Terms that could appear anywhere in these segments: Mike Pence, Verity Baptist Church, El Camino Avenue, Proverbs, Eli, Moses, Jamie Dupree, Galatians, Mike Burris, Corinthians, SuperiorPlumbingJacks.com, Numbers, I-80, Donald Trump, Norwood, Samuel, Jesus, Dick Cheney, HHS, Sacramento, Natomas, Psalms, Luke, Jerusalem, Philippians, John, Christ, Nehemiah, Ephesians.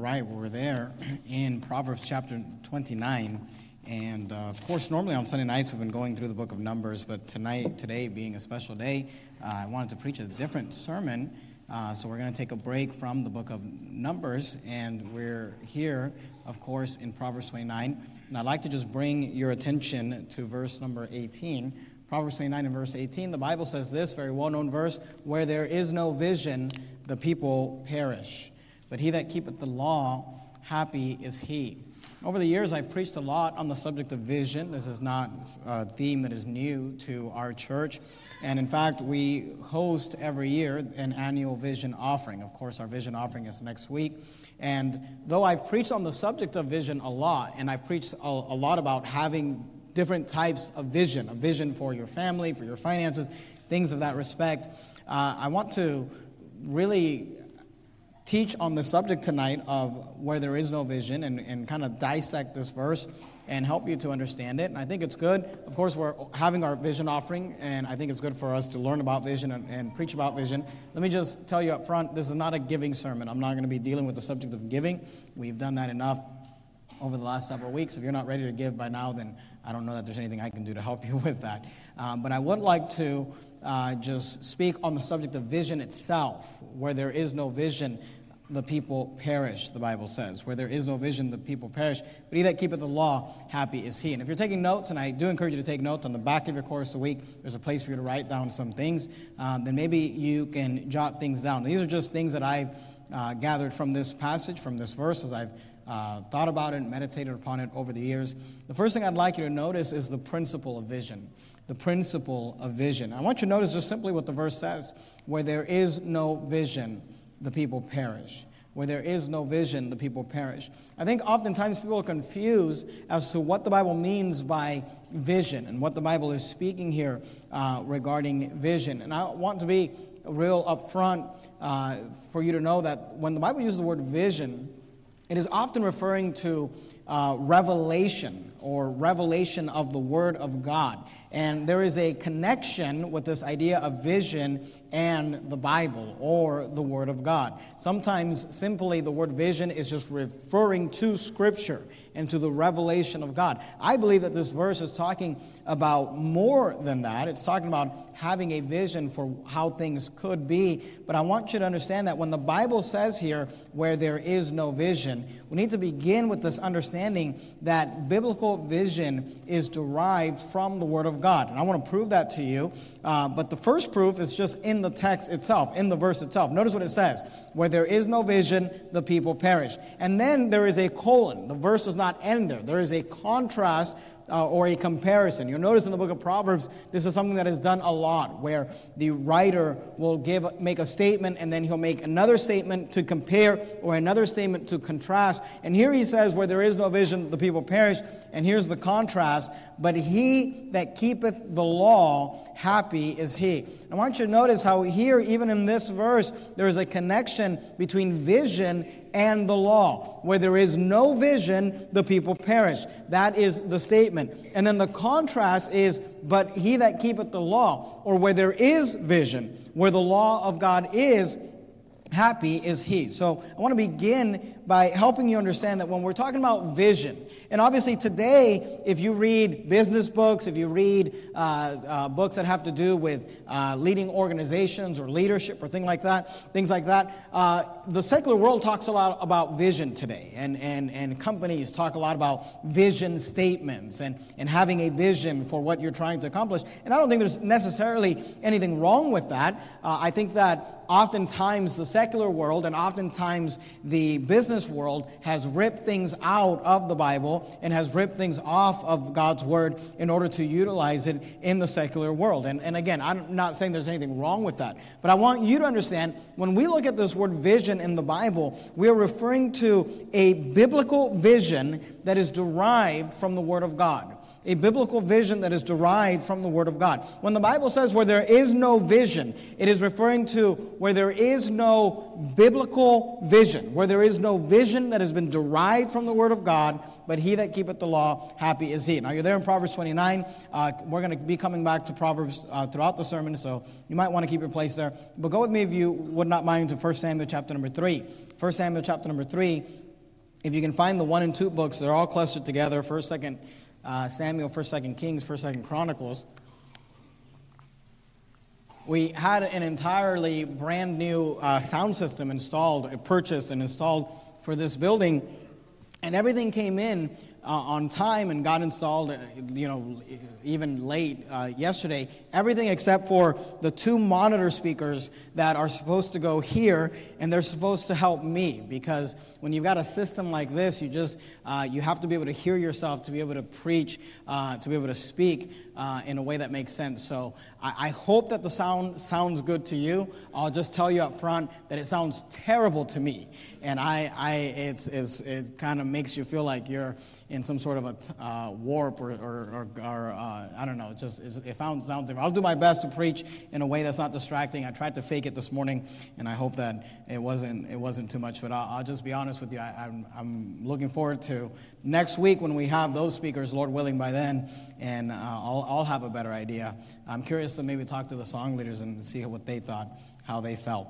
All right, well, we're there in Proverbs chapter 29. And of course, normally on Sunday nights, we've been going through the book of Numbers. But today being a special day, I wanted to preach a different sermon. So we're going to take a break from the book of Numbers. And we're here, of course, in Proverbs 29. And I'd like to just bring your attention to verse number 18. Proverbs 29 and verse 18, the Bible says this very well-known verse, where there is no vision, the people perish. But he that keepeth the law, happy is he. Over the years, I've preached a lot on the subject of vision. This is not a theme that is new to our church. And in fact, we host every year an annual vision offering. Of course, our vision offering is next week. And though I've preached on the subject of vision a lot, and I've preached a lot about having different types of vision, a vision for your family, for your finances, things of that respect. I want to really teach on the subject tonight of where there is no vision and kind of dissect this verse and help you to understand it. And I think it's good. Of course, we're having our vision offering, and I think it's good for us to learn about vision and preach about vision. Let me just tell you up front, this is not a giving sermon. I'm not going to be dealing with the subject of giving. We've done that enough over the last several weeks. If you're not ready to give by now, then I don't know that there's anything I can do to help you with that. But I would like to just speak on the subject of vision itself. Where there is no vision, the people perish, the Bible says. Where there is no vision, the people perish. But he that keepeth the law, happy is he. And if you're taking notes, and I do encourage you to take notes, on the back of your course a week, there's a place for you to write down some things. Then maybe you can jot things down. These are just things that I've gathered from this passage, from this verse, as I've thought about it and meditated upon it over the years. The first thing I'd like you to notice is the principle of vision. The principle of vision. I want you to notice just simply what the verse says. Where there is no vision, the people perish. Where there is no vision, the people perish. I think oftentimes people are confused as to what the Bible means by vision and what the Bible is speaking here regarding vision. And I want to be real upfront for you to know that when the Bible uses the word vision, it is often referring to revelation or revelation of the Word of God. And there is a connection with this idea of vision and the Bible or the Word of God. Sometimes simply the word vision is just referring to Scripture and to the revelation of God. I believe that this verse is talking about more than that. It's talking about having a vision for how things could be. But I want you to understand that when the Bible says here, where there is no vision, we need to begin with this understanding that biblical vision is derived from the Word of God. And I want to prove that to you. But the first proof is just in the text itself, in the verse itself. Notice what it says. Where there is no vision, the people perish. And then there is a colon. The verse does not end there. There is a contrast or a comparison. You'll notice in the book of Proverbs, this is something that is done a lot, where the writer will make a statement, and then he'll make another statement to compare or another statement to contrast. And here he says, where there is no vision, the people perish. And here's the contrast. But he that keepeth the law, happy is he. I want you to notice how here, even in this verse, there is a connection between vision and the law. Where there is no vision, the people perish. That is the statement. And then the contrast is, but he that keepeth the law, or where there is vision, where the law of God is, happy is he. So I want to begin by helping you understand that when we're talking about vision, and obviously today, if you read business books, if you read books that have to do with leading organizations or leadership or things like that, the secular world talks a lot about vision today, and companies talk a lot about vision statements and having a vision for what you're trying to accomplish. And I don't think there's necessarily anything wrong with that. I think that oftentimes the secular world and oftentimes the business world has ripped things out of the Bible and has ripped things off of God's Word in order to utilize it in the secular world. And again, I'm not saying there's anything wrong with that, but I want you to understand when we look at this word vision in the Bible, we are referring to a biblical vision that is derived from the Word of God. A biblical vision that is derived from the Word of God. When the Bible says where there is no vision, it is referring to where there is no biblical vision, where there is no vision that has been derived from the Word of God, but he that keepeth the law, happy is he. Now, you're there in Proverbs 29. We're going to be coming back to Proverbs throughout the sermon, so you might want to keep your place there. But go with me, if you would not mind, to 1 Samuel chapter number 3. 1 Samuel chapter number 3. If you can find the 1 and 2 books, they're all clustered together, 1st, 2nd Samuel, 1st, 2nd Kings, 1st, 2nd Chronicles. We had an entirely brand new sound system installed, purchased and installed for this building, and everything came in on time and got installed, even late yesterday. Everything except for the 2 monitor speakers that are supposed to go here, and they're supposed to help me, because when you've got a system like this, you just you have to be able to hear yourself to be able to preach, to be able to speak in a way that makes sense. So I hope that the sound sounds good to you. I'll just tell you up front that it sounds terrible to me, and it kind of makes you feel like you're in some sort of a warp or I don't know, it sounds different. I'll do my best to preach in a way that's not distracting. I tried to fake it this morning, and I hope that it wasn't too much. But I'll just be honest with you. I'm looking forward to next week when we have those speakers, Lord willing, by then, and I'll have a better idea. I'm curious to maybe talk to the song leaders and see what they thought, how they felt.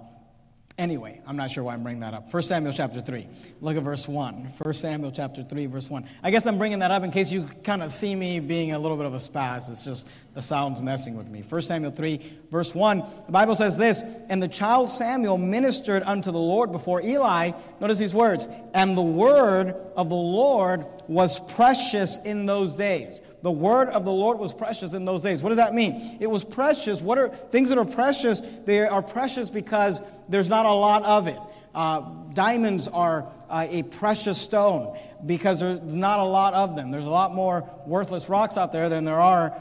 Anyway, I'm not sure why I'm bringing that up. 1 Samuel chapter 3. Look at verse 1. 1 Samuel chapter 3, verse 1. I guess I'm bringing that up in case you kind of see me being a little bit of a spaz. It's just the sound's messing with me. 1 Samuel 3, verse 1. The Bible says this, "And the child Samuel ministered unto the Lord before Eli." Notice these words. "And the word of the Lord was precious in those days." The word of the Lord was precious in those days. What does that mean? It was precious. What are things that are precious? They are precious because there's not a lot of it. Diamonds are a precious stone because there's not a lot of them. There's a lot more worthless rocks out there than there are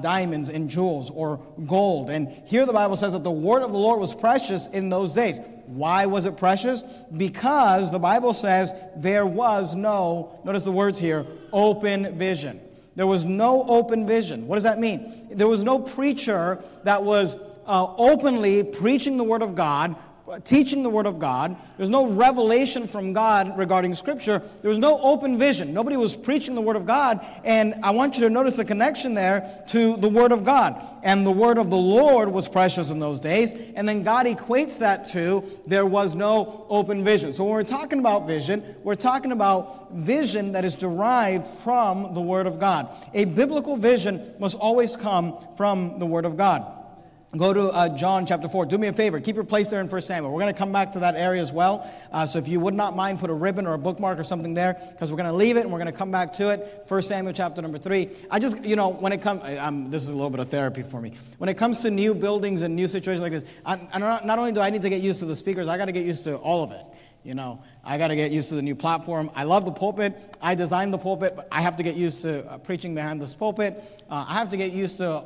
diamonds and jewels or gold. And here the Bible says that the word of the Lord was precious in those days. Why was it precious? Because the Bible says there was no, notice the words here, open vision. There was no open vision. What does that mean? There was no preacher that was openly preaching the Word of God, teaching the Word of God. There's no revelation from God regarding Scripture. There was no open vision. Nobody was preaching the Word of God. And I want you to notice the connection there to the Word of God. And the Word of the Lord was precious in those days. And then God equates that to there was no open vision. So when we're talking about vision, we're talking about vision that is derived from the Word of God. A biblical vision must always come from the Word of God. Go to John chapter 4. Do me a favor. Keep your place there in 1 Samuel. We're going to come back to that area as well. So if you would not mind, put a ribbon or a bookmark or something there, because we're going to leave it and we're going to come back to it. 1 Samuel chapter number 3. I just, when it comes, this is a little bit of therapy for me. When it comes to new buildings and new situations like this, not only do I need to get used to the speakers, I got to get used to all of it. I got to get used to the new platform. I love the pulpit. I designed the pulpit, but I have to get used to preaching behind this pulpit. I have to get used to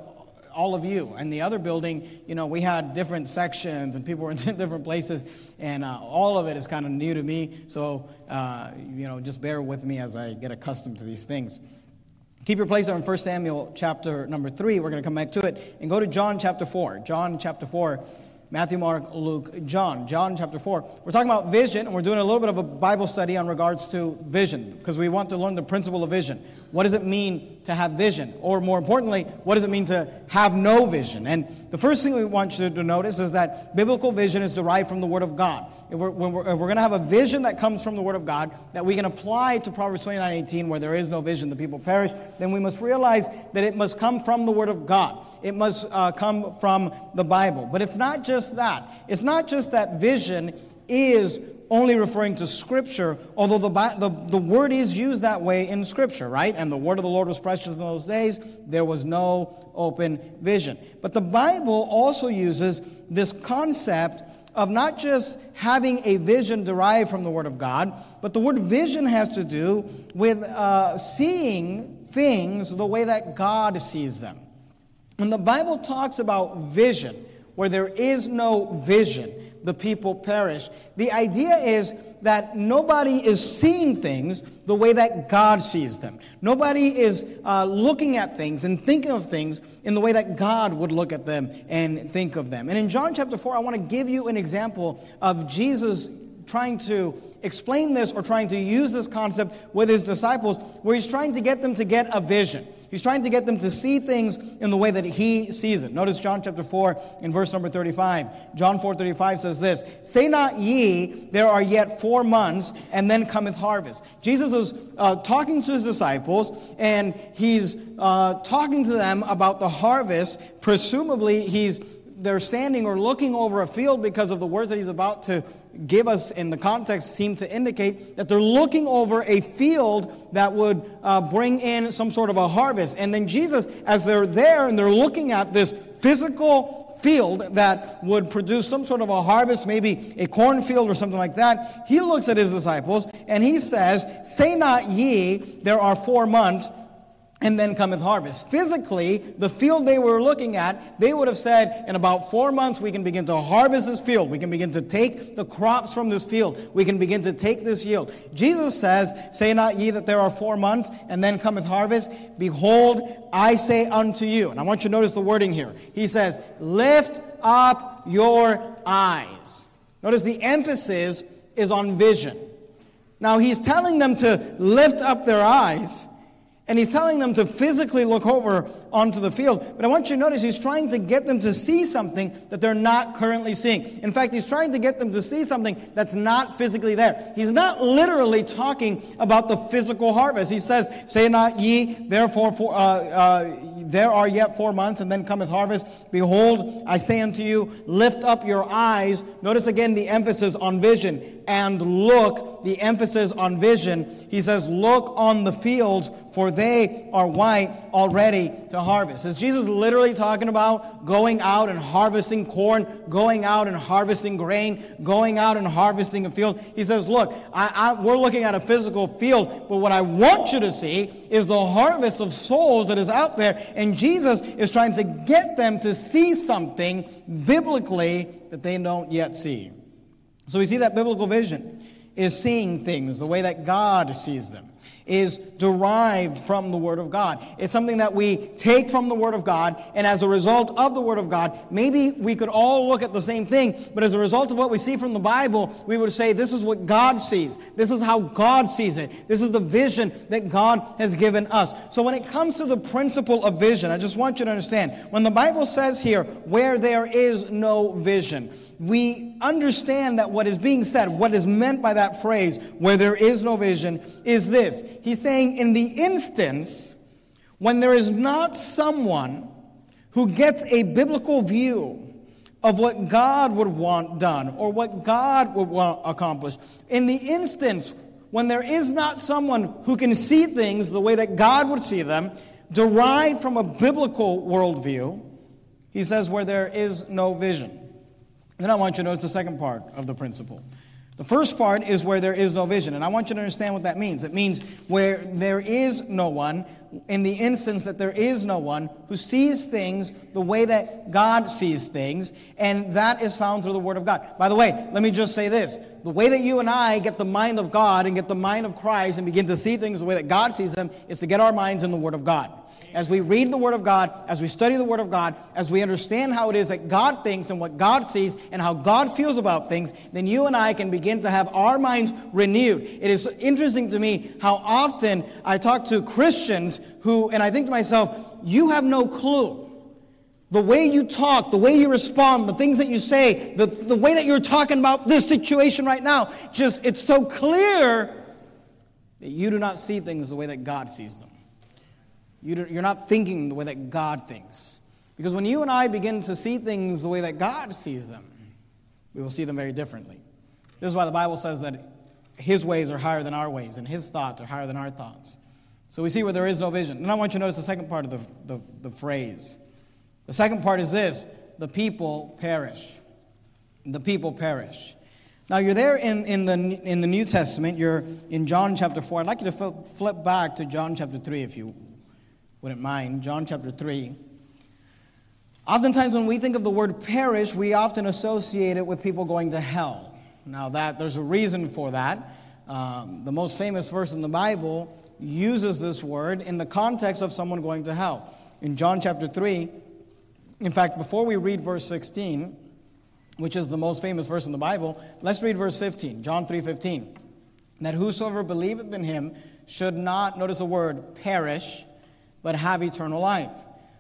all of you. And the other building, we had different sections and people were in different places, and all of it is kind of new to me. So, just bear with me as I get accustomed to these things. Keep your place there in 1 Samuel chapter number 3. We're going to come back to it. And go to John chapter 4. John chapter 4. Matthew, Mark, Luke, John. John chapter 4. We're talking about vision, and we're doing a little bit of a Bible study on regards to vision, because we want to learn the principle of vision. What does it mean to have vision? Or more importantly, what does it mean to have no vision? And the first thing we want you to notice is that biblical vision is derived from the Word of God. If we're going to have a vision that comes from the Word of God that we can apply to Proverbs 29:18, where there is no vision, the people perish, then we must realize that it must come from the Word of God. It must come from the Bible. But it's not just that. It's not just that vision is only referring to Scripture, although the word is used that way in Scripture, right? And the word of the Lord was precious in those days. There was no open vision. But the Bible also uses this concept of not just having a vision derived from the Word of God, but the word vision has to do with seeing things the way that God sees them. When the Bible talks about vision, where there is no vision, the people perish. The idea is that nobody is seeing things the way that God sees them. Nobody is looking at things and thinking of things in the way that God would look at them and think of them. And in John chapter 4, I want to give you an example of Jesus trying to explain this, or trying to use this concept with his disciples, where he's trying to get them to get a vision. He's trying to get them to see things in the way that he sees it. Notice John chapter 4 in verse number 35. John 4:35 says this, "Say not ye, there are yet 4 months, and then cometh harvest." Jesus is talking to his disciples, and he's talking to them about the harvest. Presumably, they're standing or looking over a field because of the words that he's about to give us in the context seem to indicate that they're looking over a field that would bring in some sort of a harvest. And then Jesus, as they're there and they're looking at this physical field that would produce some sort of a harvest, maybe a cornfield or something like that, he looks at his disciples and he says, "Say not ye, there are 4 months, and then cometh harvest." Physically, the field they were looking at, they would have said, in about 4 months, we can begin to harvest this field. We can begin to take the crops from this field. We can begin to take this yield. Jesus says, "Say not ye that there are 4 months, and then cometh harvest. Behold, I say unto you." And I want you to notice the wording here. He says, "Lift up your eyes." Notice the emphasis is on vision. Now, he's telling them to lift up their eyes, and he's telling them to physically look over onto the field. But I want you to notice he's trying to get them to see something that they're not currently seeing. In fact, he's trying to get them to see something that's not physically there. He's not literally talking about the physical harvest. He says, "Say not ye, therefore, there are yet 4 months, and then cometh harvest. Behold, I say unto you, lift up your eyes." Notice again the emphasis on vision. And look, the emphasis on vision. He says, "Look on the fields, for they are white already to harvest." Is Jesus literally talking about going out and harvesting corn, going out and harvesting grain, going out and harvesting a field? He says, "Look, we're looking at a physical field, but what I want you to see is the harvest of souls that is out there." And Jesus is trying to get them to see something biblically that they don't yet see. So we see that biblical vision is seeing things the way that God sees them, is derived from the Word of God. It's something that we take from the Word of God, and as a result of the Word of God, maybe we could all look at the same thing, but as a result of what we see from the Bible, we would say, this is what God sees. This is how God sees it. This is the vision that God has given us. So when it comes to the principle of vision, I just want you to understand, when the Bible says here, where there is no vision, we understand that what is being said, what is meant by that phrase, where there is no vision, is this. He's saying in the instance when there is not someone who gets a biblical view of what God would want done or what God would want accomplished, in the instance when there is not someone who can see things the way that God would see them, derived from a biblical worldview, he says where there is no vision. Then I want you to notice the second part of the principle. The first part is where there is no vision. And I want you to understand what that means. It means where there is no one, in the instance that there is no one who sees things the way that God sees things, and that is found through the Word of God. By the way, let me just say this. The way that you and I get the mind of God and get the mind of Christ and begin to see things the way that God sees them is to get our minds in the Word of God. As we read the Word of God, as we study the Word of God, as we understand how it is that God thinks and what God sees and how God feels about things, then you and I can begin to have our minds renewed. It is interesting to me how often I talk to Christians who, and I think to myself, you have no clue. The way you talk, the way you respond, the things that you say, the way that you're talking about this situation right now, just it's so clear that you do not see things the way that God sees them. You're not thinking the way that God thinks. Because when you and I begin to see things the way that God sees them, we will see them very differently. This is why the Bible says that His ways are higher than our ways, and His thoughts are higher than our thoughts. So we see where there is no vision. And I want you to notice the second part of the phrase. The second part is this: the people perish. The people perish. Now, you're there in the New Testament. You're in John chapter 4. I'd like you to flip back to John chapter 3 if you wouldn't mind. John chapter 3. Oftentimes when we think of the word perish, we often associate it with people going to hell. Now that there's a reason for that. The most famous verse in the Bible uses this word in the context of someone going to hell. In John chapter 3, in fact, before we read verse 16, which is the most famous verse in the Bible, let's read verse 15, John 3:15. "That whosoever believeth in him should not," notice the word, "perish, but have eternal life.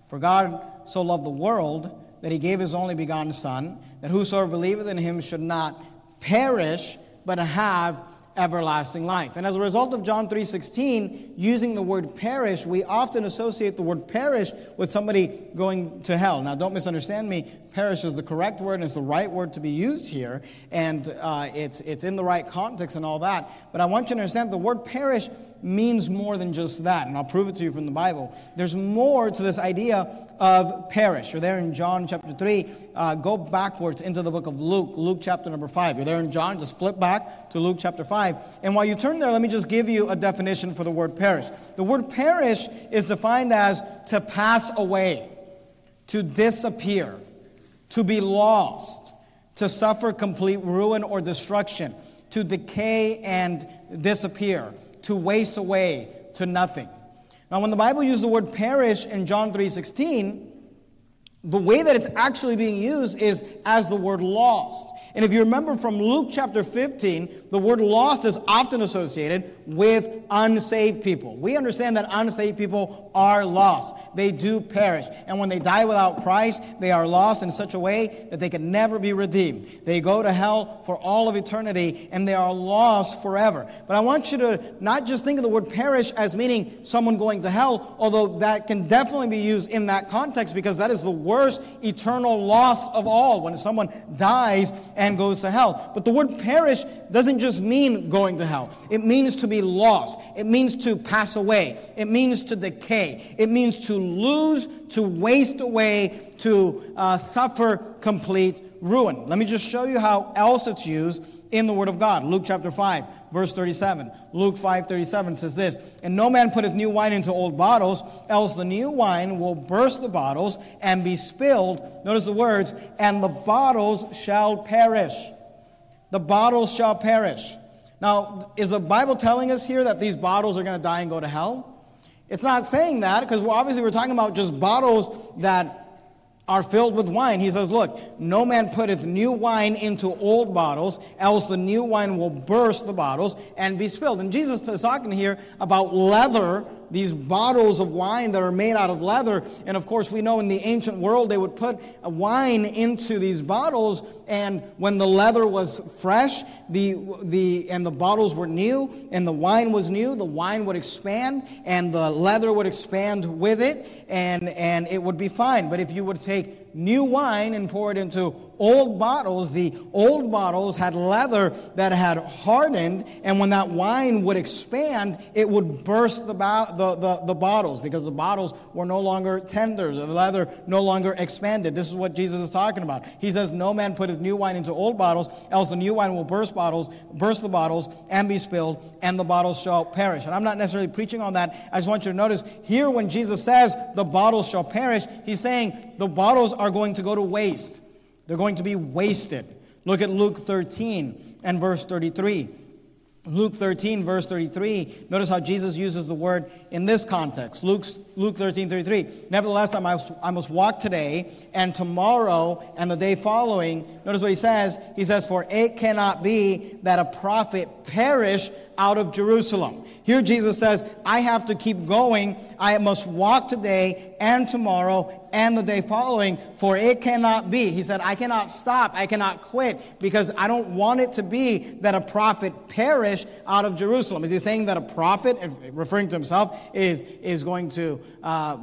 For God so loved the world that he gave his only begotten Son, that whosoever believeth in him should not perish, but have everlasting life. And as a result of John 3:16, using the word perish, we often associate the word perish with somebody going to hell. Now, don't misunderstand me. Perish is the correct word, and it's the right word to be used here, and it's in the right context and all that. But I want you to understand the word perish means more than just that, and I'll prove it to you from the Bible. There's more to this idea of perish. You're there in John chapter 3. Go backwards into the book of Luke, Luke chapter number 5. You're there in John, just flip back to Luke chapter 5. And while you turn there, let me just give you a definition for the word perish. The word perish is defined as to pass away, to disappear, to be lost, to suffer complete ruin or destruction, to decay and disappear, to waste away to nothing. Now, when the Bible uses the word perish in John 3:16, the way that it's actually being used is as the word lost. And if you remember from Luke chapter 15, the word lost is often associated with unsaved people. We understand that unsaved people are lost. They do perish. And when they die without Christ, they are lost in such a way that they can never be redeemed. They go to hell for all of eternity, and they are lost forever. But I want you to not just think of the word perish as meaning someone going to hell, although that can definitely be used in that context, because that is the worst eternal loss of all, when someone dies and goes to hell. But the word perish doesn't just mean going to hell. It means to be lost. It means to pass away. It means to decay. It means to lose, to waste away, to suffer complete ruin. Let me just show you how else it's used in the Word of God. Luke chapter 5, verse 37. Luke 5:37 says this, "And no man putteth new wine into old bottles, else the new wine will burst the bottles and be spilled." Notice the words, "and the bottles shall perish." The bottles shall perish. Now, is the Bible telling us here that these bottles are going to die and go to hell? It's not saying that, because obviously we're talking about just bottles that are filled with wine. He says, look, "No man putteth new wine into old bottles, else the new wine will burst the bottles and be spilled." And Jesus is talking here about leather, these bottles of wine that are made out of leather. And of course, we know in the ancient world, they would put wine into these bottles, and when the leather was fresh, and the bottles were new, and the wine was new, the wine would expand, and the leather would expand with it, and it would be fine. But if you would take new wine and pour it into old bottles, the old bottles had leather that had hardened, and when that wine would expand, it would burst the bottles, because the bottles were no longer tender, the leather no longer expanded. This is what Jesus is talking about. He says, "No man putteth new wine into old bottles, else the new wine will burst the bottles and be spilled, and the bottles shall perish." And I'm not necessarily preaching on that. I just want you to notice here when Jesus says the bottles shall perish, he's saying the bottles are going to go to waste. They're going to be wasted. Look at Luke 13 and verse 33. Luke 13, verse 33. Notice how Jesus uses the word in this context. Luke 13, 33. "Nevertheless, I must walk today and tomorrow and the day following." Notice what he says. He says, "For it cannot be that a prophet perish out of Jerusalem." Here Jesus says, I have to keep going. I must walk today and tomorrow and the day following, for it cannot be. He said, I cannot stop. I cannot quit, because I don't want it to be that a prophet perish out of Jerusalem. Is he saying that a prophet, referring to himself, is going to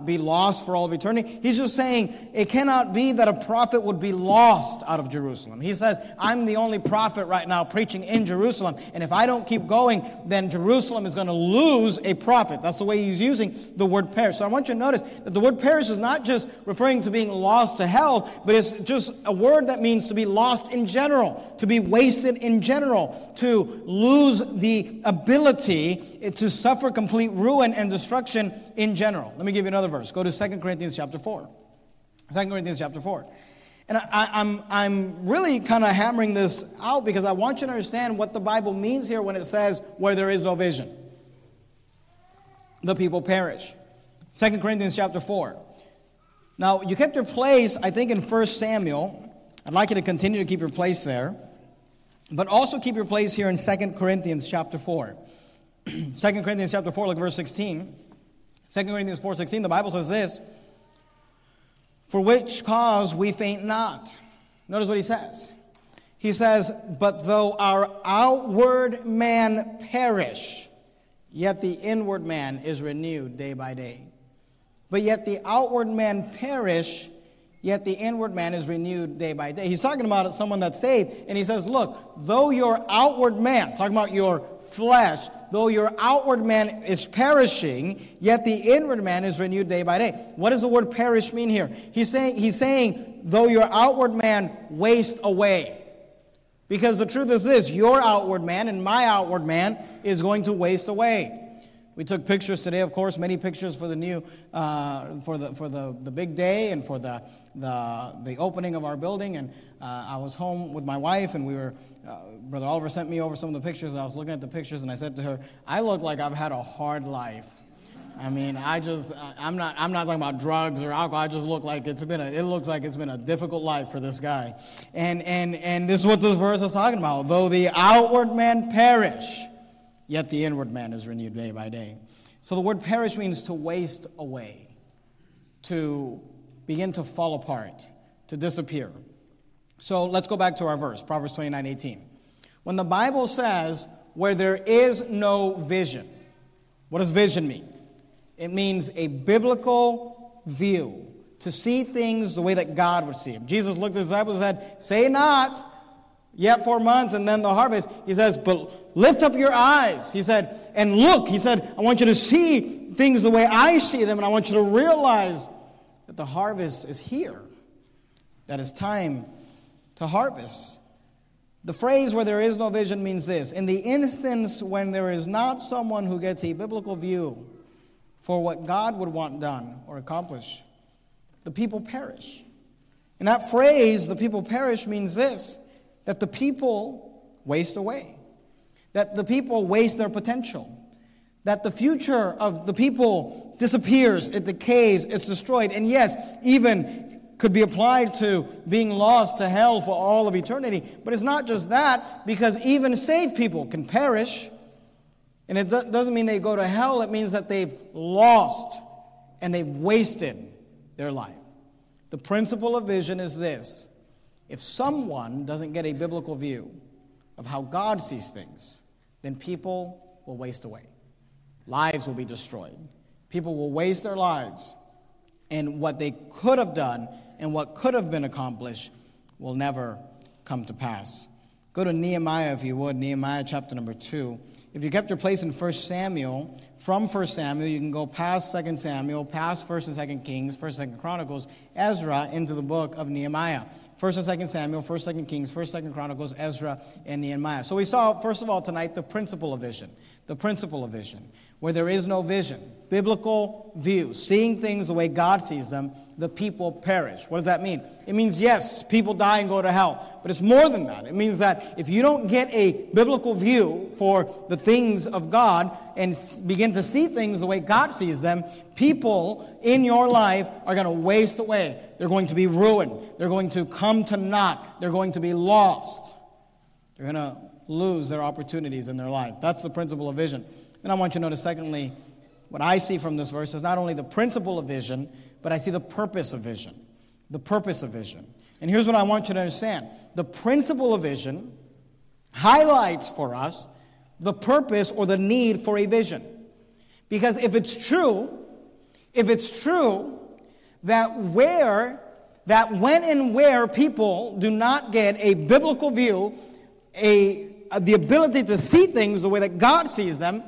be lost for all of eternity? He's just saying it cannot be that a prophet would be lost out of Jerusalem. He says, I'm the only prophet right now preaching in Jerusalem, and if I don't keep going, then Jerusalem is going to lose a prophet. That's the way he's using the word perish. So I want you to notice that the word perish is not just referring to being lost to hell, but it's just a word that means to be lost in general, to be wasted in general, to lose the ability to suffer complete ruin and destruction in general. Let me give you another verse. Go to 2 Corinthians chapter 4. 2 Corinthians chapter 4. And I'm really kind of hammering this out because I want you to understand what the Bible means here when it says, where there is no vision, the people perish. 2 Corinthians chapter 4. Now, you kept your place, I think, in 1 Samuel. I'd like you to continue to keep your place there. But also keep your place here in 2 Corinthians chapter 4. 2 Corinthians chapter 4, look at verse 16. 2 Corinthians 4:16, the Bible says this, for which cause we faint not. Notice what he says. He says, but though our outward man perish, yet the inward man is renewed day by day. But yet the outward man perish, yet the inward man is renewed day by day. He's talking about someone that's saved, and he says, look, though your outward man, talking about your flesh, though your outward man is perishing, yet the inward man is renewed day by day. What does the word perish mean here? He's saying, though your outward man waste away. Because the truth is this, your outward man and my outward man is going to waste away. We took pictures today, of course, many pictures for the new, for the big day and for the opening of our building. And I was home with my wife, and we were, Brother Oliver sent me over some of the pictures, and I was looking at the pictures, and I said to her, "I look like I've had a hard life. I mean, I'm not talking about drugs or alcohol. I just look like it looks like it's been a difficult life for this guy." And this is what this verse is talking about: though the outward man perish, yet the inward man is renewed day by day. So the word perish means to waste away, to begin to fall apart, to disappear. So let's go back to our verse, Proverbs 29:18. When the Bible says, where there is no vision, what does vision mean? It means a biblical view, to see things the way that God would see them. Jesus looked at his disciples and said, say not, yet 4 months, and then the harvest. He says, but lift up your eyes, he said, and look. He said, I want you to see things the way I see them, and I want you to realize that the harvest is here, that it's time to harvest. The phrase where there is no vision means this: in the instance when there is not someone who gets a biblical view for what God would want done or accomplished, the people perish. And that phrase, the people perish, means this: that the people waste away, that the people waste their potential, that the future of the people disappears, it decays, it's destroyed, and yes, even could be applied to being lost to hell for all of eternity. But it's not just that, because even saved people can perish, and it doesn't mean they go to hell. It means that they've lost and they've wasted their life. The principle of vision is this: if someone doesn't get a biblical view of how God sees things, then people will waste away. Lives will be destroyed. People will waste their lives, and what they could have done and what could have been accomplished will never come to pass. Go to Nehemiah, if you would, Nehemiah chapter number 2. If you kept your place in 1 Samuel, from 1 Samuel, you can go past 2 Samuel, past 1 and 2 Kings, 1 and 2 Chronicles, Ezra, into the book of Nehemiah. 1 and 2 Samuel, 1 and 2 Kings, 1 and 2 Chronicles, Ezra, and Nehemiah. So we saw, first of all, tonight, the principle of vision. The principle of vision. Where there is no vision, biblical view, seeing things the way God sees them, the people perish. What does that mean? It means, yes, people die and go to hell. But it's more than that. It means that if you don't get a biblical view for the things of God and begin to see things the way God sees them, people in your life are going to waste away. They're going to be ruined. They're going to come to naught. They're going to be lost. They're going to lose their opportunities in their life. That's the principle of vision. And I want you to notice, secondly, what I see from this verse is not only the principle of vision, but I see the purpose of vision. The purpose of vision. And here's what I want you to understand. The principle of vision highlights for us the purpose or the need for a vision. Because if it's true that when and where people do not get a biblical view, the ability to see things the way that God sees them,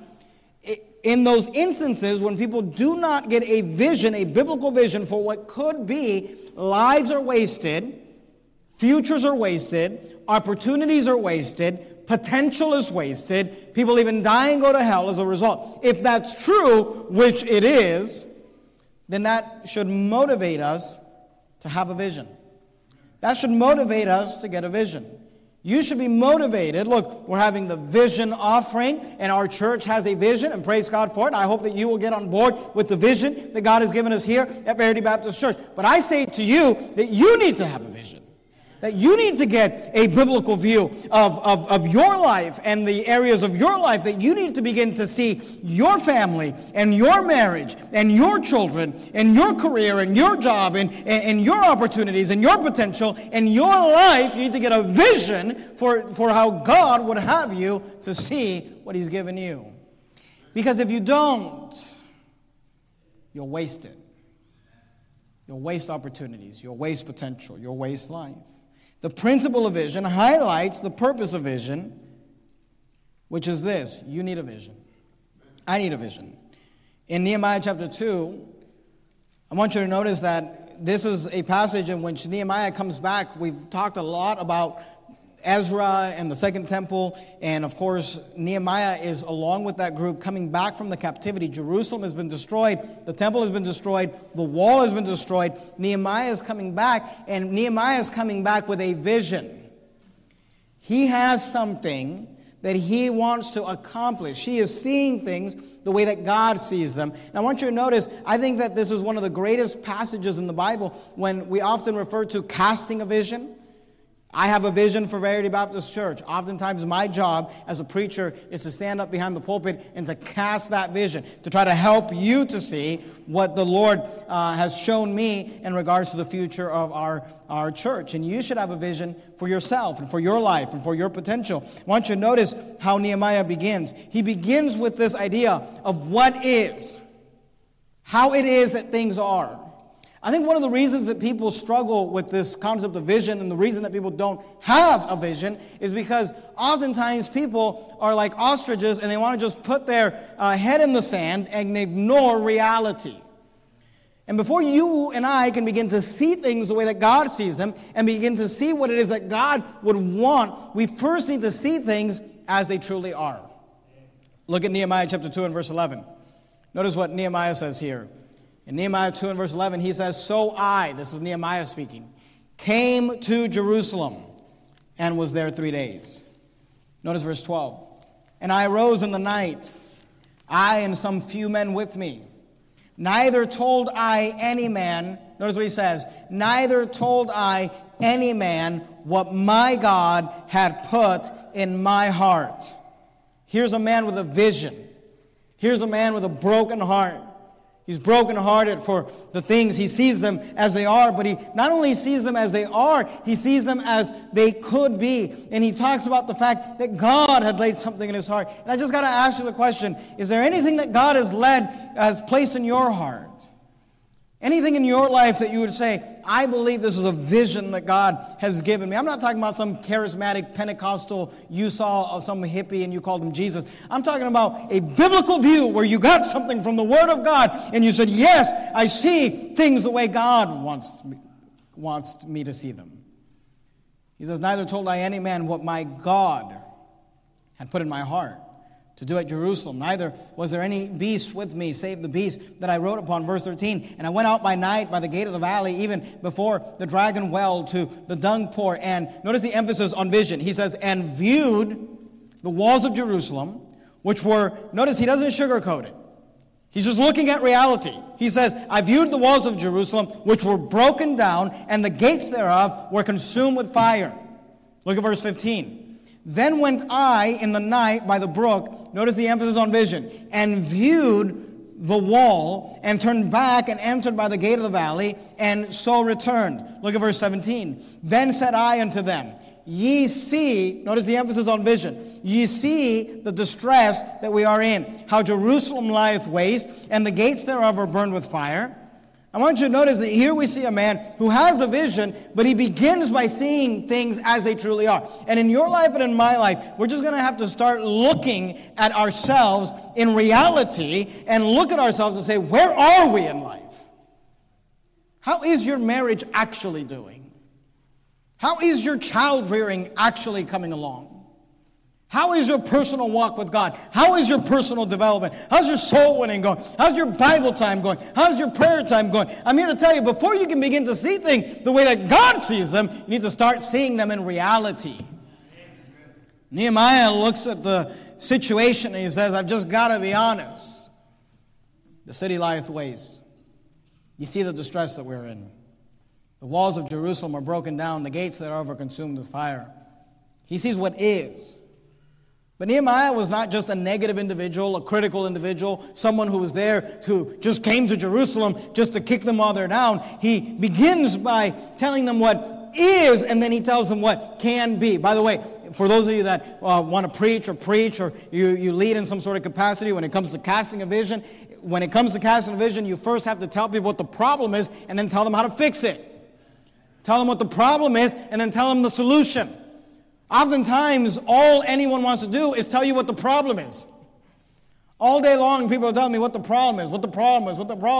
in those instances when people do not get a vision, a biblical vision for what could be, lives are wasted, futures are wasted, opportunities are wasted, potential is wasted, people even die and go to hell as a result. If that's true, which it is, then that should motivate us to have a vision. That should motivate us to get a vision. You should be motivated. Look, we're having the vision offering, and our church has a vision, and praise God for it. I hope that you will get on board with the vision that God has given us here at Verity Baptist Church. But I say to you that you need to have a vision. That you need to get a biblical view of your life and the areas of your life that you need to begin to see your family and your marriage and your children and your career and your job and your opportunities and your potential and your life. You need to get a vision for how God would have you to see what He's given you. Because if you don't, you'll waste it. You'll waste opportunities. You'll waste potential. You'll waste life. The principle of vision highlights the purpose of vision, which is this. You need a vision. I need a vision. In Nehemiah chapter 2, I want you to notice that this is a passage in which Nehemiah comes back. We've talked a lot about Ezra and the Second Temple, and of course, Nehemiah is along with that group coming back from the captivity. Jerusalem has been destroyed, the temple has been destroyed, the wall has been destroyed. Nehemiah is coming back, and Nehemiah is coming back with a vision. He has something that he wants to accomplish. He is seeing things the way that God sees them. And I want you to notice, I think that this is one of the greatest passages in the Bible when we often refer to casting a vision. I have a vision for Verity Baptist Church. Oftentimes my job as a preacher is to stand up behind the pulpit and to cast that vision, to try to help you to see what the Lord has shown me in regards to the future of our church. And you should have a vision for yourself and for your life and for your potential. I want you to notice how Nehemiah begins. He begins with this idea of what is, how it is that things are. I think one of the reasons that people struggle with this concept of vision and the reason that people don't have a vision is because oftentimes people are like ostriches and they want to just put their head in the sand and ignore reality. And before you and I can begin to see things the way that God sees them and begin to see what it is that God would want, we first need to see things as they truly are. Look at Nehemiah chapter 2 and verse 11. Notice what Nehemiah says here. In Nehemiah 2 and verse 11, he says, "So I," this is Nehemiah speaking, "came to Jerusalem and was there 3 days." Notice verse 12. "And I arose in the night, I and some few men with me. Neither told I any man," notice what he says, "neither told I any man what my God had put in my heart." Here's a man with a vision. Here's a man with a broken heart. He's brokenhearted for the things. He sees them as they are, but he not only sees them as they are, he sees them as they could be. And he talks about the fact that God had laid something in his heart. And I just got to ask you the question, is there anything that God has placed in your heart? Anything in your life that you would say, I believe this is a vision that God has given me. I'm not talking about some charismatic Pentecostal you saw of some hippie and you called him Jesus. I'm talking about a biblical view where you got something from the Word of God and you said, yes, I see things the way God wants me to see them. He says, "Neither told I any man what my God had put in my heart to do at Jerusalem. Neither was there any beast with me, save the beast that I rode upon." Verse 13, "And I went out by night by the gate of the valley, even before the dragon well to the dung pour." And notice the emphasis on vision. He says, "And viewed the walls of Jerusalem, which were," notice he doesn't sugarcoat it. He's just looking at reality. He says, "I viewed the walls of Jerusalem, which were broken down, and the gates thereof were consumed with fire." Look at verse 15. "Then went I in the night by the brook," notice the emphasis on vision, "and viewed the wall, and turned back and entered by the gate of the valley, and so returned." Look at verse 17. "Then said I unto them, Ye see," notice the emphasis on vision, "ye see the distress that we are in, how Jerusalem lieth waste, and the gates thereof are burned with fire." I want you to notice that here we see a man who has a vision, but he begins by seeing things as they truly are. And in your life and in my life, we're just going to have to start looking at ourselves in reality and look at ourselves and say, where are we in life? How is your marriage actually doing? How is your child rearing actually coming along? How is your personal walk with God? How is your personal development? How's your soul winning going? How's your Bible time going? How's your prayer time going? I'm here to tell you, before you can begin to see things the way that God sees them, you need to start seeing them in reality. Amen. Nehemiah looks at the situation and he says, I've just got to be honest. The city lieth waste. You see the distress that we're in. The walls of Jerusalem are broken down, the gates thereof are consumed with fire. He sees what is. But Nehemiah was not just a negative individual, a critical individual, someone who was there who just came to Jerusalem just to kick them while they're down. He begins by telling them what is, and then he tells them what can be. By the way, for those of you that want to preach, or you lead in some sort of capacity when it comes to casting a vision, you first have to tell people what the problem is and then tell them how to fix it. Tell them what the problem is and then tell them the solution. Oftentimes, all anyone wants to do is tell you what the problem is. All day long, people are telling me what the problem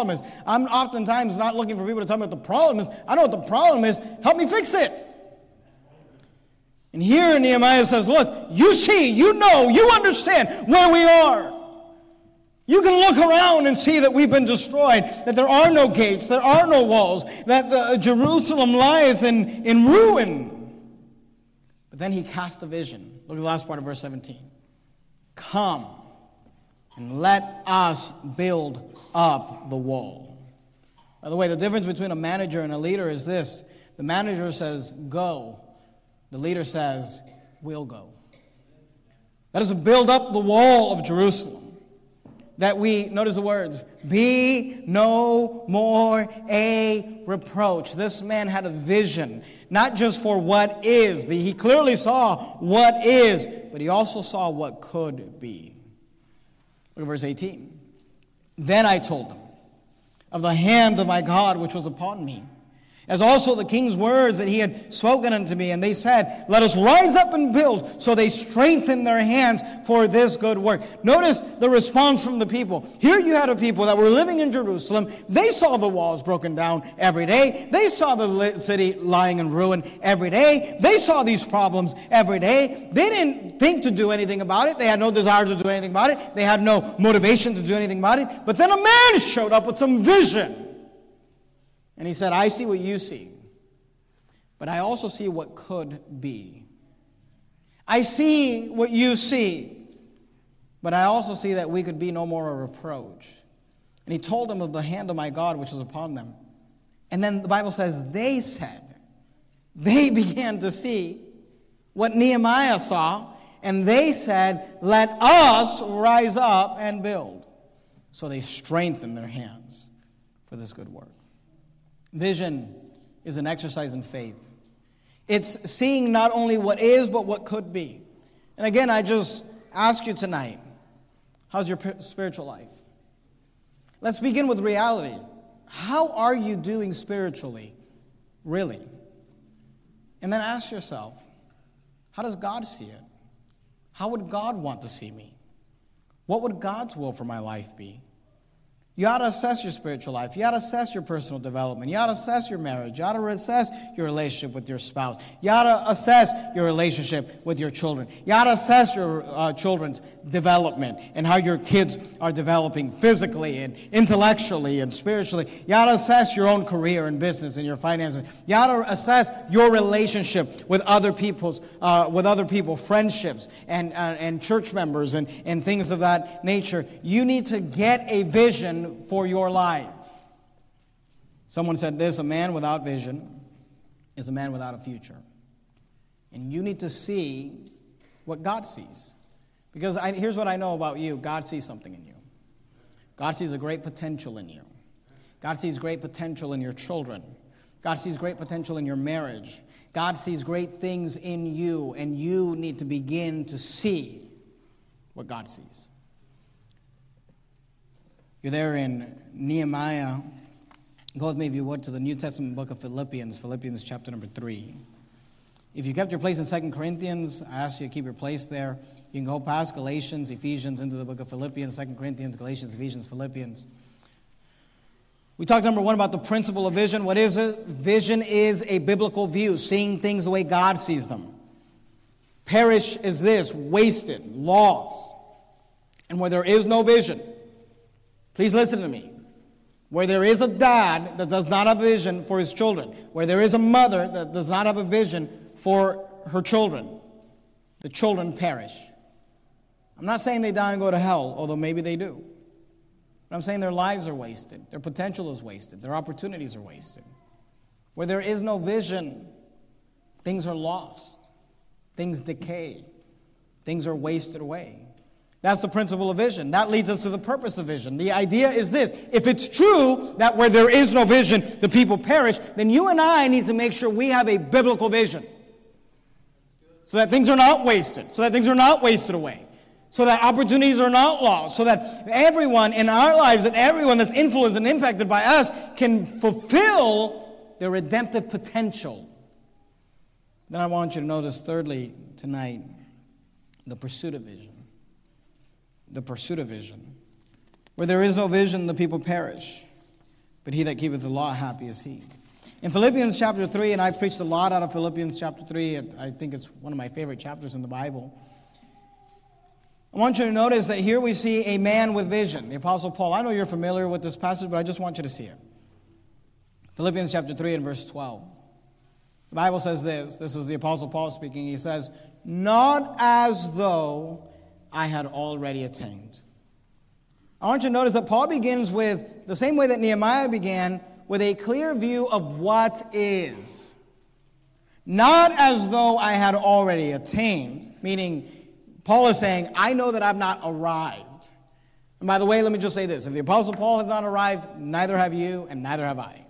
is, I'm oftentimes not looking for people to tell me what the problem is. I know what the problem is. Help me fix it. And here Nehemiah says, look, you see, you know, you understand where we are. You can look around and see that we've been destroyed, that there are no gates, there are no walls, that Jerusalem lieth in ruin. But then he cast a vision. Look at the last part of verse 17. Come and let us build up the wall. By the way, the difference between a manager and a leader is this. The manager says, go. The leader says, we'll go. Let us build up the wall of Jerusalem. That we, notice the words, be no more a reproach. This man had a vision, not just for what is. He clearly saw what is, but he also saw what could be. Look at verse 18. Then I told them of the hand of my God which was upon me, as also the king's words that he had spoken unto me. And they said, let us rise up and build. So they strengthened their hands for this good work. Notice the response from the people. Here you had a people that were living in Jerusalem. They saw the walls broken down every day. They saw the city lying in ruin every day. They saw these problems every day. They didn't think to do anything about it. They had no desire to do anything about it. They had no motivation to do anything about it. But then a man showed up with some vision. And he said, I see what you see, but I also see what could be. I see what you see, but I also see that we could be no more a reproach. And he told them of the hand of my God which was upon them. And then the Bible says, they said, they began to see what Nehemiah saw, and they said, let us rise up and build. So they strengthened their hands for this good work. Vision is an exercise in faith. It's seeing not only what is, but what could be. And again, I just ask you tonight, how's your spiritual life? Let's begin with reality. How are you doing spiritually, really? And then ask yourself, how does God see it? How would God want to see me? What would God's will for my life be? You ought to assess your spiritual life. You ought to assess your personal development. You ought to assess your marriage. You ought to assess your relationship with your spouse. You ought to assess your relationship with your children. You ought to assess your children's development and how your kids are developing physically and intellectually and spiritually. You ought to assess your own career and business and your finances. You ought to assess your relationship with other people, friendships and church members and things of that nature. You need to get a vision for your life. Someone said this, a man without vision is a man without a future. And you need to see what God sees. Because here's what I know about you. God sees something in you. God sees a great potential in you. God sees great potential in your children. God sees great potential in your marriage. God sees great things in you, and you need to begin to see what God sees. You're there in Nehemiah. Go with me, if you would, to the New Testament book of Philippians, Philippians chapter number 3. If you kept your place in 2 Corinthians, I ask you to keep your place there. You can go past Galatians, Ephesians, into the book of Philippians, 2 Corinthians, Galatians, Ephesians, Philippians. We talked, number one, about the principle of vision. What is it? Vision is a biblical view, seeing things the way God sees them. Perish is this, wasted, lost. And where there is no vision, please listen to me. Where there is a dad that does not have a vision for his children, where there is a mother that does not have a vision for her children, the children perish. I'm not saying they die and go to hell, although maybe they do. But I'm saying their lives are wasted. Their potential is wasted. Their opportunities are wasted. Where there is no vision, things are lost. Things decay. Things are wasted away. That's the principle of vision. That leads us to the purpose of vision. The idea is this. If it's true that where there is no vision, the people perish, then you and I need to make sure we have a biblical vision. So that things are not wasted. So that things are not wasted away. So that opportunities are not lost. So that everyone in our lives and everyone that's influenced and impacted by us can fulfill their redemptive potential. Then I want you to notice, thirdly, tonight, the pursuit of vision. The pursuit of vision. Where there is no vision, the people perish. But he that keepeth the law, happy is he. In Philippians chapter 3, and I preached a lot out of Philippians chapter 3. I think it's one of my favorite chapters in the Bible. I want you to notice that here we see a man with vision. The Apostle Paul. I know you're familiar with this passage, but I just want you to see it. Philippians chapter 3 and verse 12. The Bible says this. This is the Apostle Paul speaking. He says, "Not as though I had already attained." I want you to notice that Paul begins with, the same way that Nehemiah began, with a clear view of what is. Not as though I had already attained, meaning Paul is saying, I know that I've not arrived. And by the way, let me just say this. If the Apostle Paul has not arrived, neither have you and neither have I.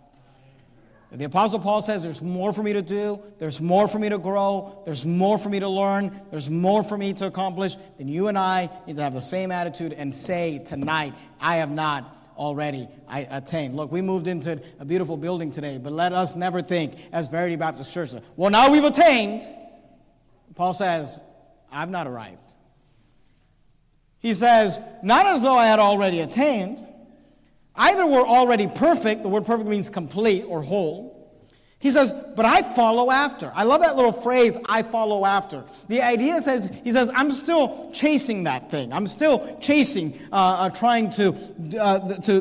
If the Apostle Paul says there's more for me to do, there's more for me to grow, there's more for me to learn, there's more for me to accomplish, then you and I need to have the same attitude and say tonight, I have not already attained. Look, we moved into a beautiful building today, but let us never think as Verity Baptist Church, well, now we've attained. Paul says, I've not arrived. He says, not as though I had already attained. Either we're already perfect, the word perfect means complete or whole. He says, but I follow after. I love that little phrase, I follow after. The idea says, he says, I'm still chasing that thing. I'm still chasing, trying to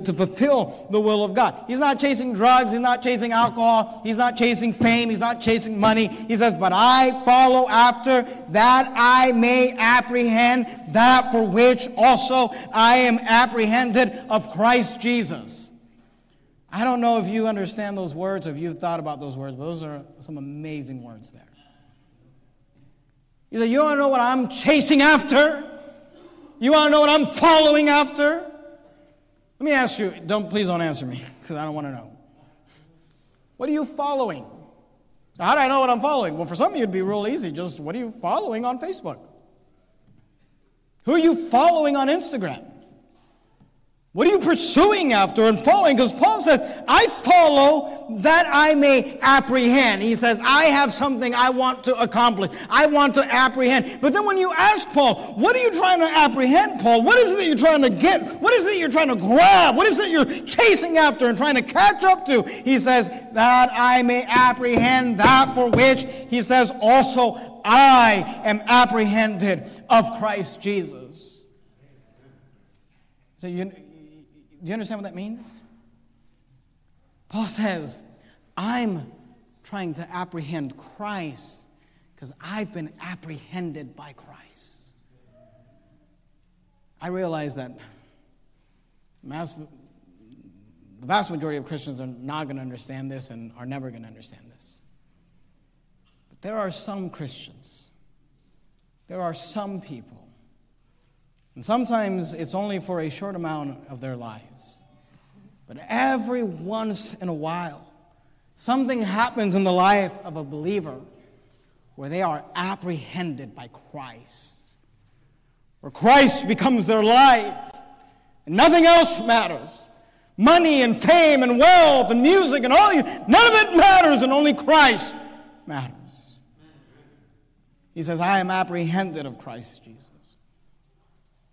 fulfill the will of God. He's not chasing drugs. He's not chasing alcohol. He's not chasing fame. He's not chasing money. He says, but I follow after that I may apprehend that for which also I am apprehended of Christ Jesus. I don't know if you understand those words or if you've thought about those words, but those are some amazing words there. You say, you want to know what I'm chasing after? You want to know what I'm following after? Let me ask you, please don't answer me, because I don't want to know. What are you following? How do I know what I'm following? Well, for some of you, it'd be real easy. Just, what are you following on Facebook? Who are you following on Instagram? What are you pursuing after and following? Because Paul says, I follow that I may apprehend. He says, I have something I want to accomplish. I want to apprehend. But then when you ask Paul, what are you trying to apprehend, Paul? What is it that you're trying to get? What is it you're trying to grab? What is it you're chasing after and trying to catch up to? He says, that I may apprehend that for which, he says, also I am apprehended of Christ Jesus. So do you understand what that means? Paul says, I'm trying to apprehend Christ because I've been apprehended by Christ. I realize that the vast majority of Christians are not going to understand this and are never going to understand this. But there are some Christians. There are some people. And sometimes it's only for a short amount of their lives. But every once in a while, something happens in the life of a believer where they are apprehended by Christ. Where Christ becomes their life and nothing else matters. Money and fame and wealth and music and all, none of it matters and only Christ matters. He says, I am apprehended of Christ Jesus.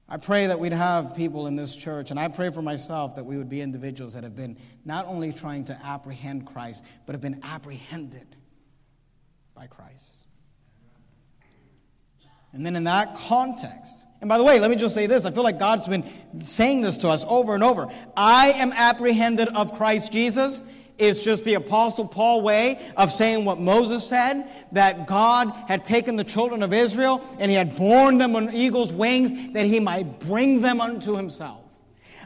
I pray that we'd have people in this church, and I pray for myself that we would be individuals that have been not only trying to apprehend Christ, but have been apprehended by Christ. And then in that context, and by the way, let me just say this. I feel like God's been saying this to us over and over. I am apprehended of Christ Jesus. It's just the Apostle Paul way of saying what Moses said, that God had taken the children of Israel and he had borne them on eagle's wings that he might bring them unto himself.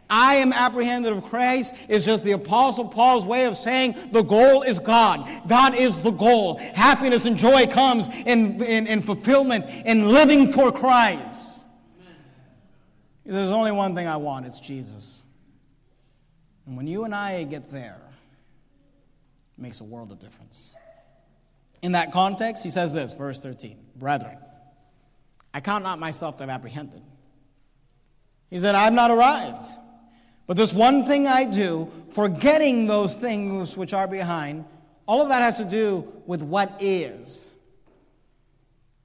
I am apprehended of Christ is just the Apostle Paul's way of saying the goal is God. God is the goal. Happiness and joy comes in fulfillment, in living for Christ. Amen. He says, there's only one thing I want, it's Jesus. And when you and I get there, it makes a world of difference. In that context, he says this, verse 13, brethren, I count not myself to have apprehended. He said, I've not arrived. But this one thing I do, forgetting those things which are behind, all of that has to do with what is.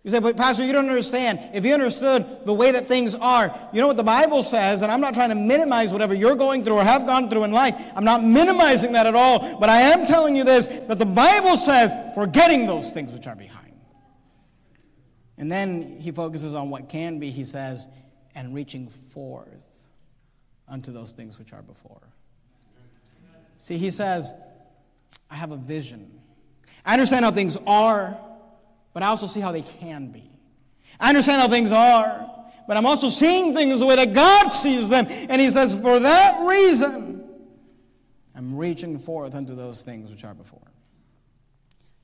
You say, but Pastor, you don't understand. If you understood the way that things are, you know what the Bible says, and I'm not trying to minimize whatever you're going through or have gone through in life. I'm not minimizing that at all, but I am telling you this, that the Bible says, forgetting those things which are behind. And then he focuses on what can be, he says, and reaching forth unto those things which are before. See, he says, I have a vision. I understand how things are, but I also see how they can be. I understand how things are, but I'm also seeing things the way that God sees them. And he says, for that reason, I'm reaching forth unto those things which are before.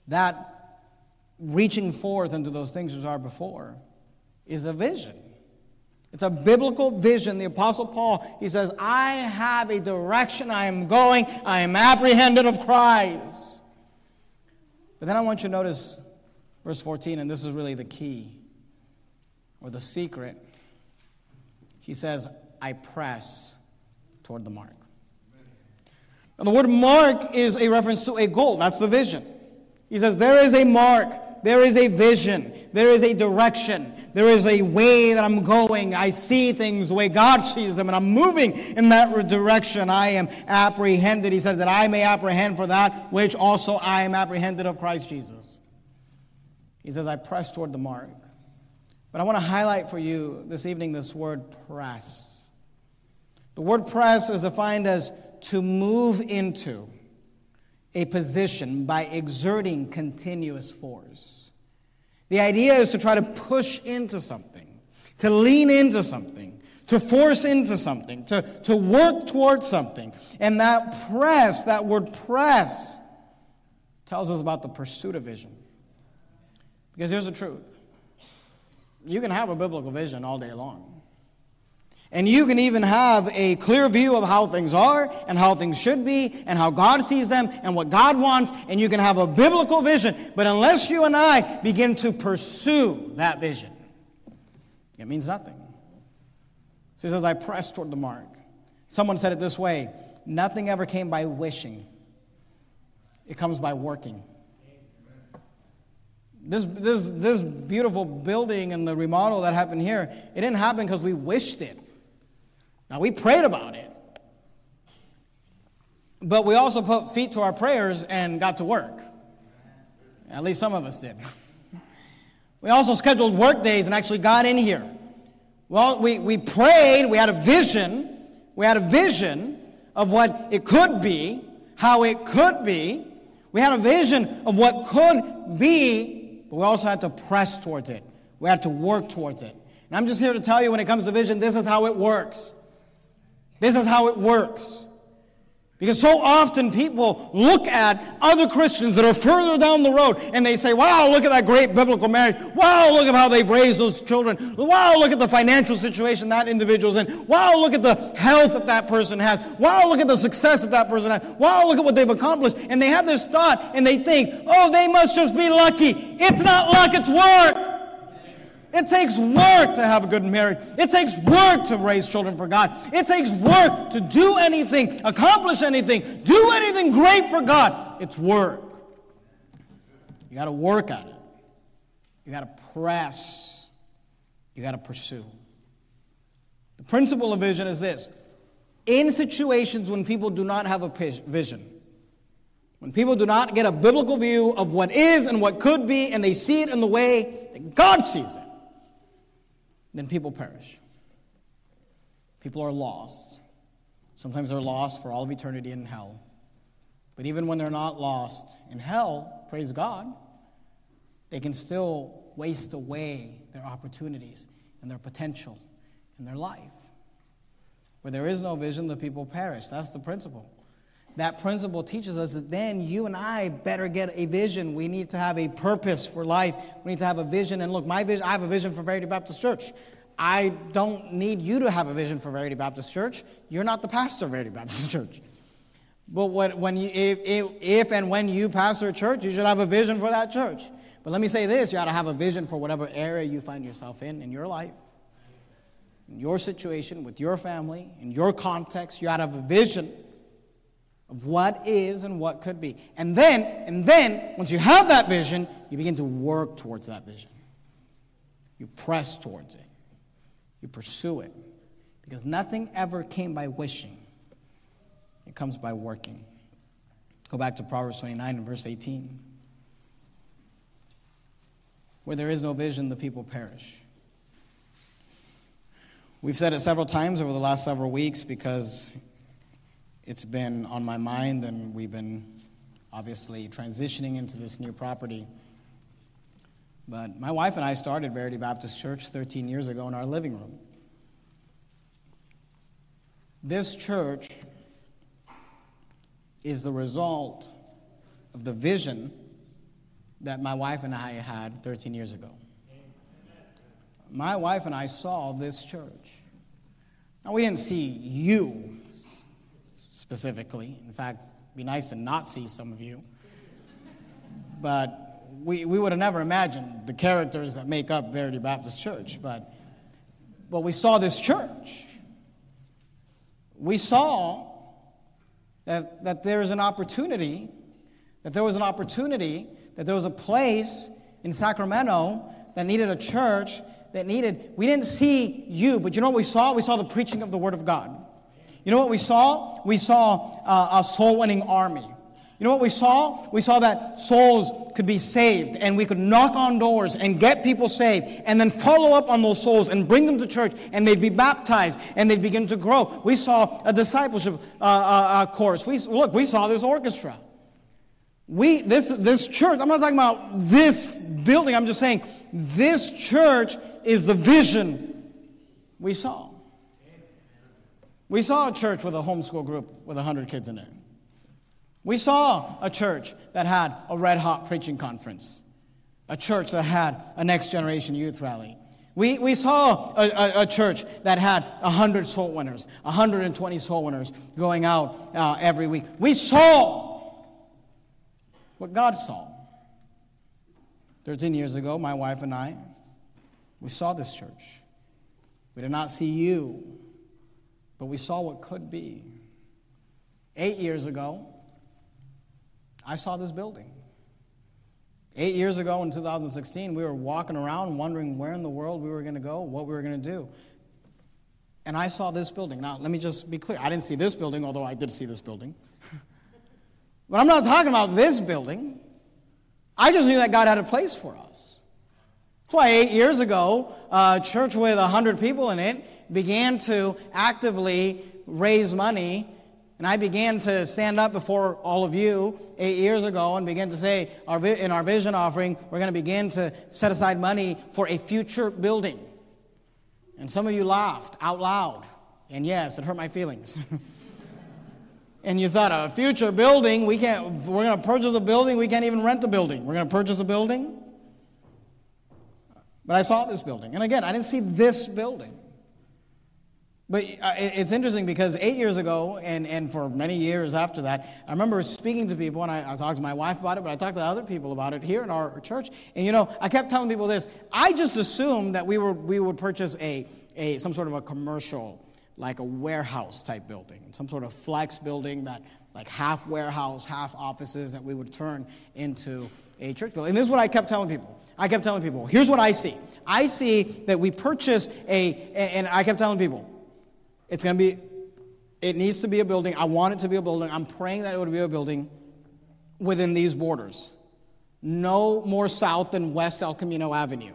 That reaching forth unto those things which are before is a vision. It's a biblical vision. The Apostle Paul, he says, I have a direction I am going. I am apprehended of Christ. But then I want you to notice verse 14, and this is really the key or the secret. He says, I press toward the mark. Now, the word mark is a reference to a goal. That's the vision. He says, there is a mark. There is a vision. There is a direction. There is a way that I'm going. I see things the way God sees them, and I'm moving in that direction. I am apprehended. He says that I may apprehend for that which also I am apprehended of Christ Jesus. He says, I press toward the mark. But I want to highlight for you this evening this word press. The word press is defined as to move into a position by exerting continuous force. The idea is to try to push into something, to lean into something, to force into something, to work towards something. And that press, that word press, tells us about the pursuit of vision. Because here's the truth. You can have a biblical vision all day long. And you can even have a clear view of how things are and how things should be and how God sees them and what God wants. And you can have a biblical vision. But unless you and I begin to pursue that vision, it means nothing. So he says, I press toward the mark. Someone said it this way, nothing ever came by wishing. It comes by working. This beautiful building and the remodel that happened here, it didn't happen because we wished it. Now, we prayed about it, but we also put feet to our prayers and got to work. At least some of us did. We also scheduled work days and actually got in here. Well, we prayed. We had a vision. We had a vision of what it could be, how it could be. We had a vision of what could be, but we also had to press towards it. We had to work towards it. And I'm just here to tell you when it comes to vision, this is how it works. This is how it works. Because so often people look at other Christians that are further down the road and they say, wow, look at that great biblical marriage. Wow, look at how they've raised those children. Wow, look at the financial situation that individual's in. Wow, look at the health that that person has. Wow, look at the success that that person has. Wow, look at what they've accomplished. And they have this thought and they think, oh, they must just be lucky. It's not luck, it's work. It takes work to have a good marriage. It takes work to raise children for God. It takes work to do anything, accomplish anything, do anything great for God. It's work. You got to work at it. You got to press. You got to pursue. The principle of vision is this. In situations when people do not have a vision, when people do not get a biblical view of what is and what could be, and they see it in the way that God sees it, then people perish. People are lost. Sometimes they're lost for all of eternity in hell. But even when they're not lost in hell, praise God, they can still waste away their opportunities and their potential in their life. Where there is no vision, the people perish. That's the principle. That principle teaches us that then you and I better get a vision. We need to have a purpose for life. We need to have a vision. And look, my vision, I have a vision for Verity Baptist Church. I don't need you to have a vision for Verity Baptist Church. You're not the pastor of Verity Baptist Church. But if and when you pastor a church, you should have a vision for that church. But let me say this, you ought to have a vision for whatever area you find yourself in your life, in your situation, with your family, in your context. You ought to have a vision of what is and what could be. And then, once you have that vision, you begin to work towards that vision. You press towards it. You pursue it. Because nothing ever came by wishing. It comes by working. Go back to Proverbs 29 and verse 18. Where there is no vision, the people perish. We've said it several times over the last several weeks because it's been on my mind, and we've been obviously transitioning into this new property. But my wife and I started Verity Baptist Church 13 years ago in our living room. This church is the result of the vision that my wife and I had 13 years ago. My wife and I saw this church. Now, we didn't see you specifically. In fact, it'd be nice to not see some of you. But we would have never imagined the characters that make up Verity Baptist Church. But we saw this church. We saw that there is an opportunity, that there was a place in Sacramento that needed a church, we didn't see you, but you know what we saw? We saw the preaching of the Word of God. You know what we saw? We saw a soul-winning army. You know what we saw? We saw that souls could be saved, and we could knock on doors and get people saved, and then follow up on those souls and bring them to church, and they'd be baptized, and they'd begin to grow. We saw a discipleship course. We saw this orchestra. This church, I'm not talking about this building. I'm just saying this church is the vision we saw. We saw a church with a homeschool group with 100 kids in it. We saw a church that had a red-hot preaching conference. A church that had a next-generation youth rally. We saw a church that had 100 soul winners, 120 soul winners going out every week. We saw what God saw. 13 years ago, my wife and I, we saw this church. We did not see you, but we saw what could be. 8 years ago, I saw this building. 8 years ago in 2016, we were walking around wondering where in the world we were going to go, what we were going to do. And I saw this building. Now, let me just be clear. I didn't see this building, although I did see this building. But I'm not talking about this building. I just knew that God had a place for us. That's why 8 years ago, a church with 100 people in it began to actively raise money. And I began to stand up before all of you 8 years ago and began to say, in our vision offering, we're going to begin to set aside money for a future building. And some of you laughed out loud. And yes, it hurt my feelings. And you thought, a future building, we're going to purchase a building, we can't even rent the building. We're going to purchase a building? But I saw this building. And again, I didn't see this building. But it's interesting because 8 years ago, and for many years after that, I remember speaking to people, and I talked to my wife about it, but I talked to other people about it here in our church. And, you know, I kept telling people this. I just assumed that we would purchase some sort of a commercial, like a warehouse type building, some sort of flex building that, like half warehouse, half offices, that we would turn into a church building. And this is what I kept telling people. Here's what I see. I see that we purchase and I kept telling people, it needs to be a building. I want it to be a building. I'm praying that it would be a building within these borders. No more south than West El Camino Avenue.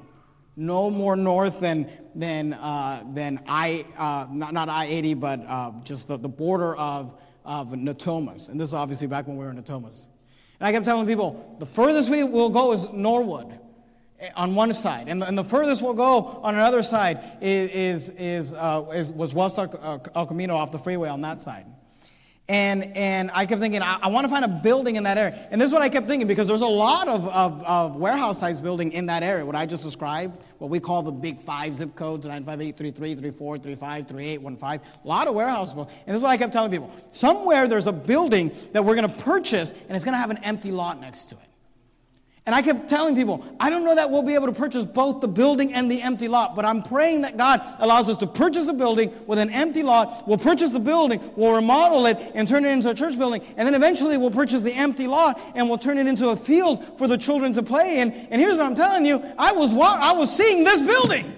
No more north than not I-80, but just the border of Natomas. And this is obviously back when we were in Natomas. And I kept telling people, the furthest we will go is Norwood. on one side, and the furthest we'll go on another side was Westlock El Camino off the freeway on that side. And I kept thinking, I want to find a building in that area. And this is what I kept thinking, because there's a lot of warehouse-sized building in that area, what I just described, what we call the big five zip codes, 95833, 34, 35, 3815, a lot of warehouse building. And this is what I kept telling people. Somewhere there's a building that we're going to purchase, and it's going to have an empty lot next to it. And I kept telling people, I don't know that we'll be able to purchase both the building and the empty lot, but I'm praying that God allows us to purchase a building with an empty lot. We'll purchase the building, we'll remodel it and turn it into a church building, and then eventually we'll purchase the empty lot and we'll turn it into a field for the children to play in. And here's what I'm telling you, I was seeing this building.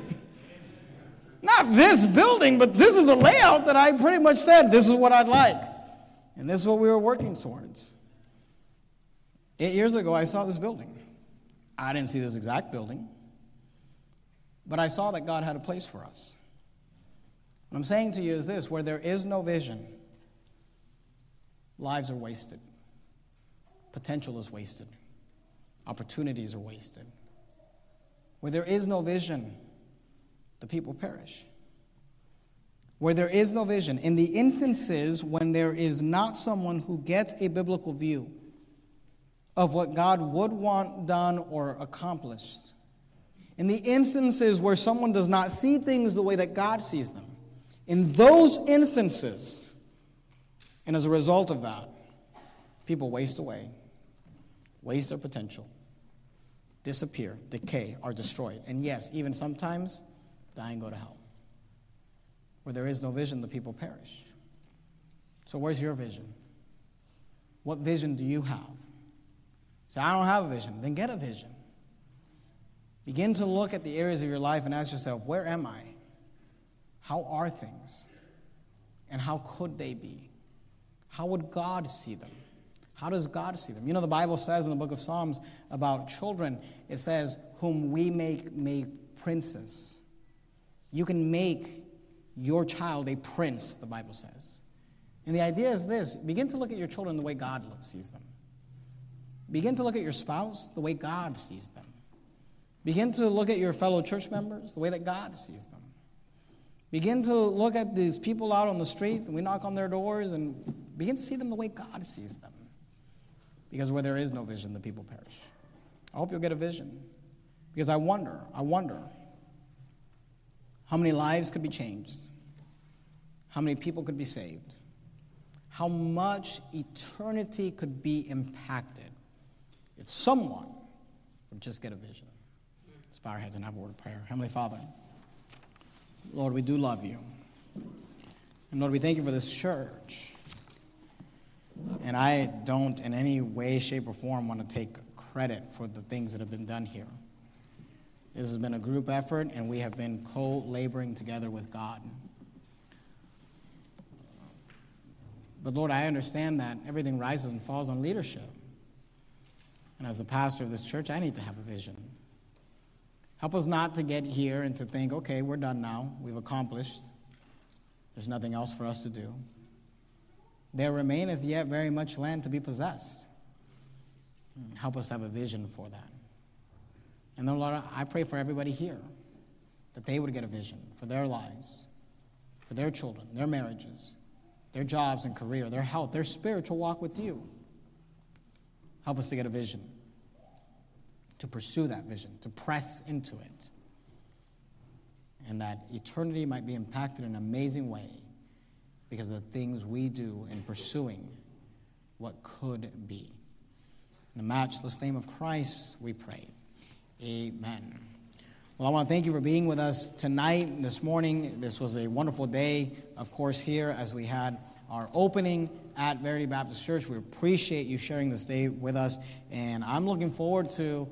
Not this building, but this is the layout that I pretty much said, this is what I'd like. And this is what we were working towards. 8 years ago, I saw this building. I didn't see this exact building, but I saw that God had a place for us. What I'm saying to you is this: where there is no vision, lives are wasted. Potential is wasted. Opportunities are wasted. Where there is no vision, the people perish. Where there is no vision, in the instances when there is not someone who gets a biblical view of what God would want done or accomplished. In the instances where someone does not see things the way that God sees them, in those instances, and as a result of that, people waste away, waste their potential, disappear, decay, are destroyed. And yes, even sometimes, die and go to hell. Where there is no vision, the people perish. So where's your vision? What vision do you have? Say, I don't have a vision. Then get a vision. Begin to look at the areas of your life and ask yourself, where am I? How are things? And how could they be? How would God see them? How does God see them? You know, the Bible says in the book of Psalms about children, it says, whom we make princes. You can make your child a prince, the Bible says. And the idea is this: begin to look at your children the way God sees them. Begin to look at your spouse the way God sees them. Begin to look at your fellow church members the way that God sees them. Begin to look at these people out on the street, and we knock on their doors, and begin to see them the way God sees them. Because where there is no vision, the people perish. I hope you'll get a vision. Because I wonder how many lives could be changed, how many people could be saved, how much eternity could be impacted if someone would just get a vision. Let's bow our heads and have a word of prayer. Heavenly Father, Lord, we do love you. And Lord, we thank you for this church. And I don't in any way, shape, or form want to take credit for the things that have been done here. This has been a group effort, and we have been co-laboring together with God. But Lord, I understand that everything rises and falls on leadership. And as the pastor of this church, I need to have a vision. Help us not to get here and to think, okay, we're done now. We've accomplished. There's nothing else for us to do. There remaineth yet very much land to be possessed. Help us to have a vision for that. And then, Lord, I pray for everybody here that they would get a vision for their lives, for their children, their marriages, their jobs and career, their health, their spiritual walk with you. Help us to get a vision, to pursue that vision, to press into it, and that eternity might be impacted in an amazing way because of the things we do in pursuing what could be. In the matchless name of Christ, we pray. Amen. Well, I want to thank you for being with us tonight, this morning. This was a wonderful day, of course, here as we had our opening at Verity Baptist Church. We appreciate you sharing this day with us, and I'm looking forward to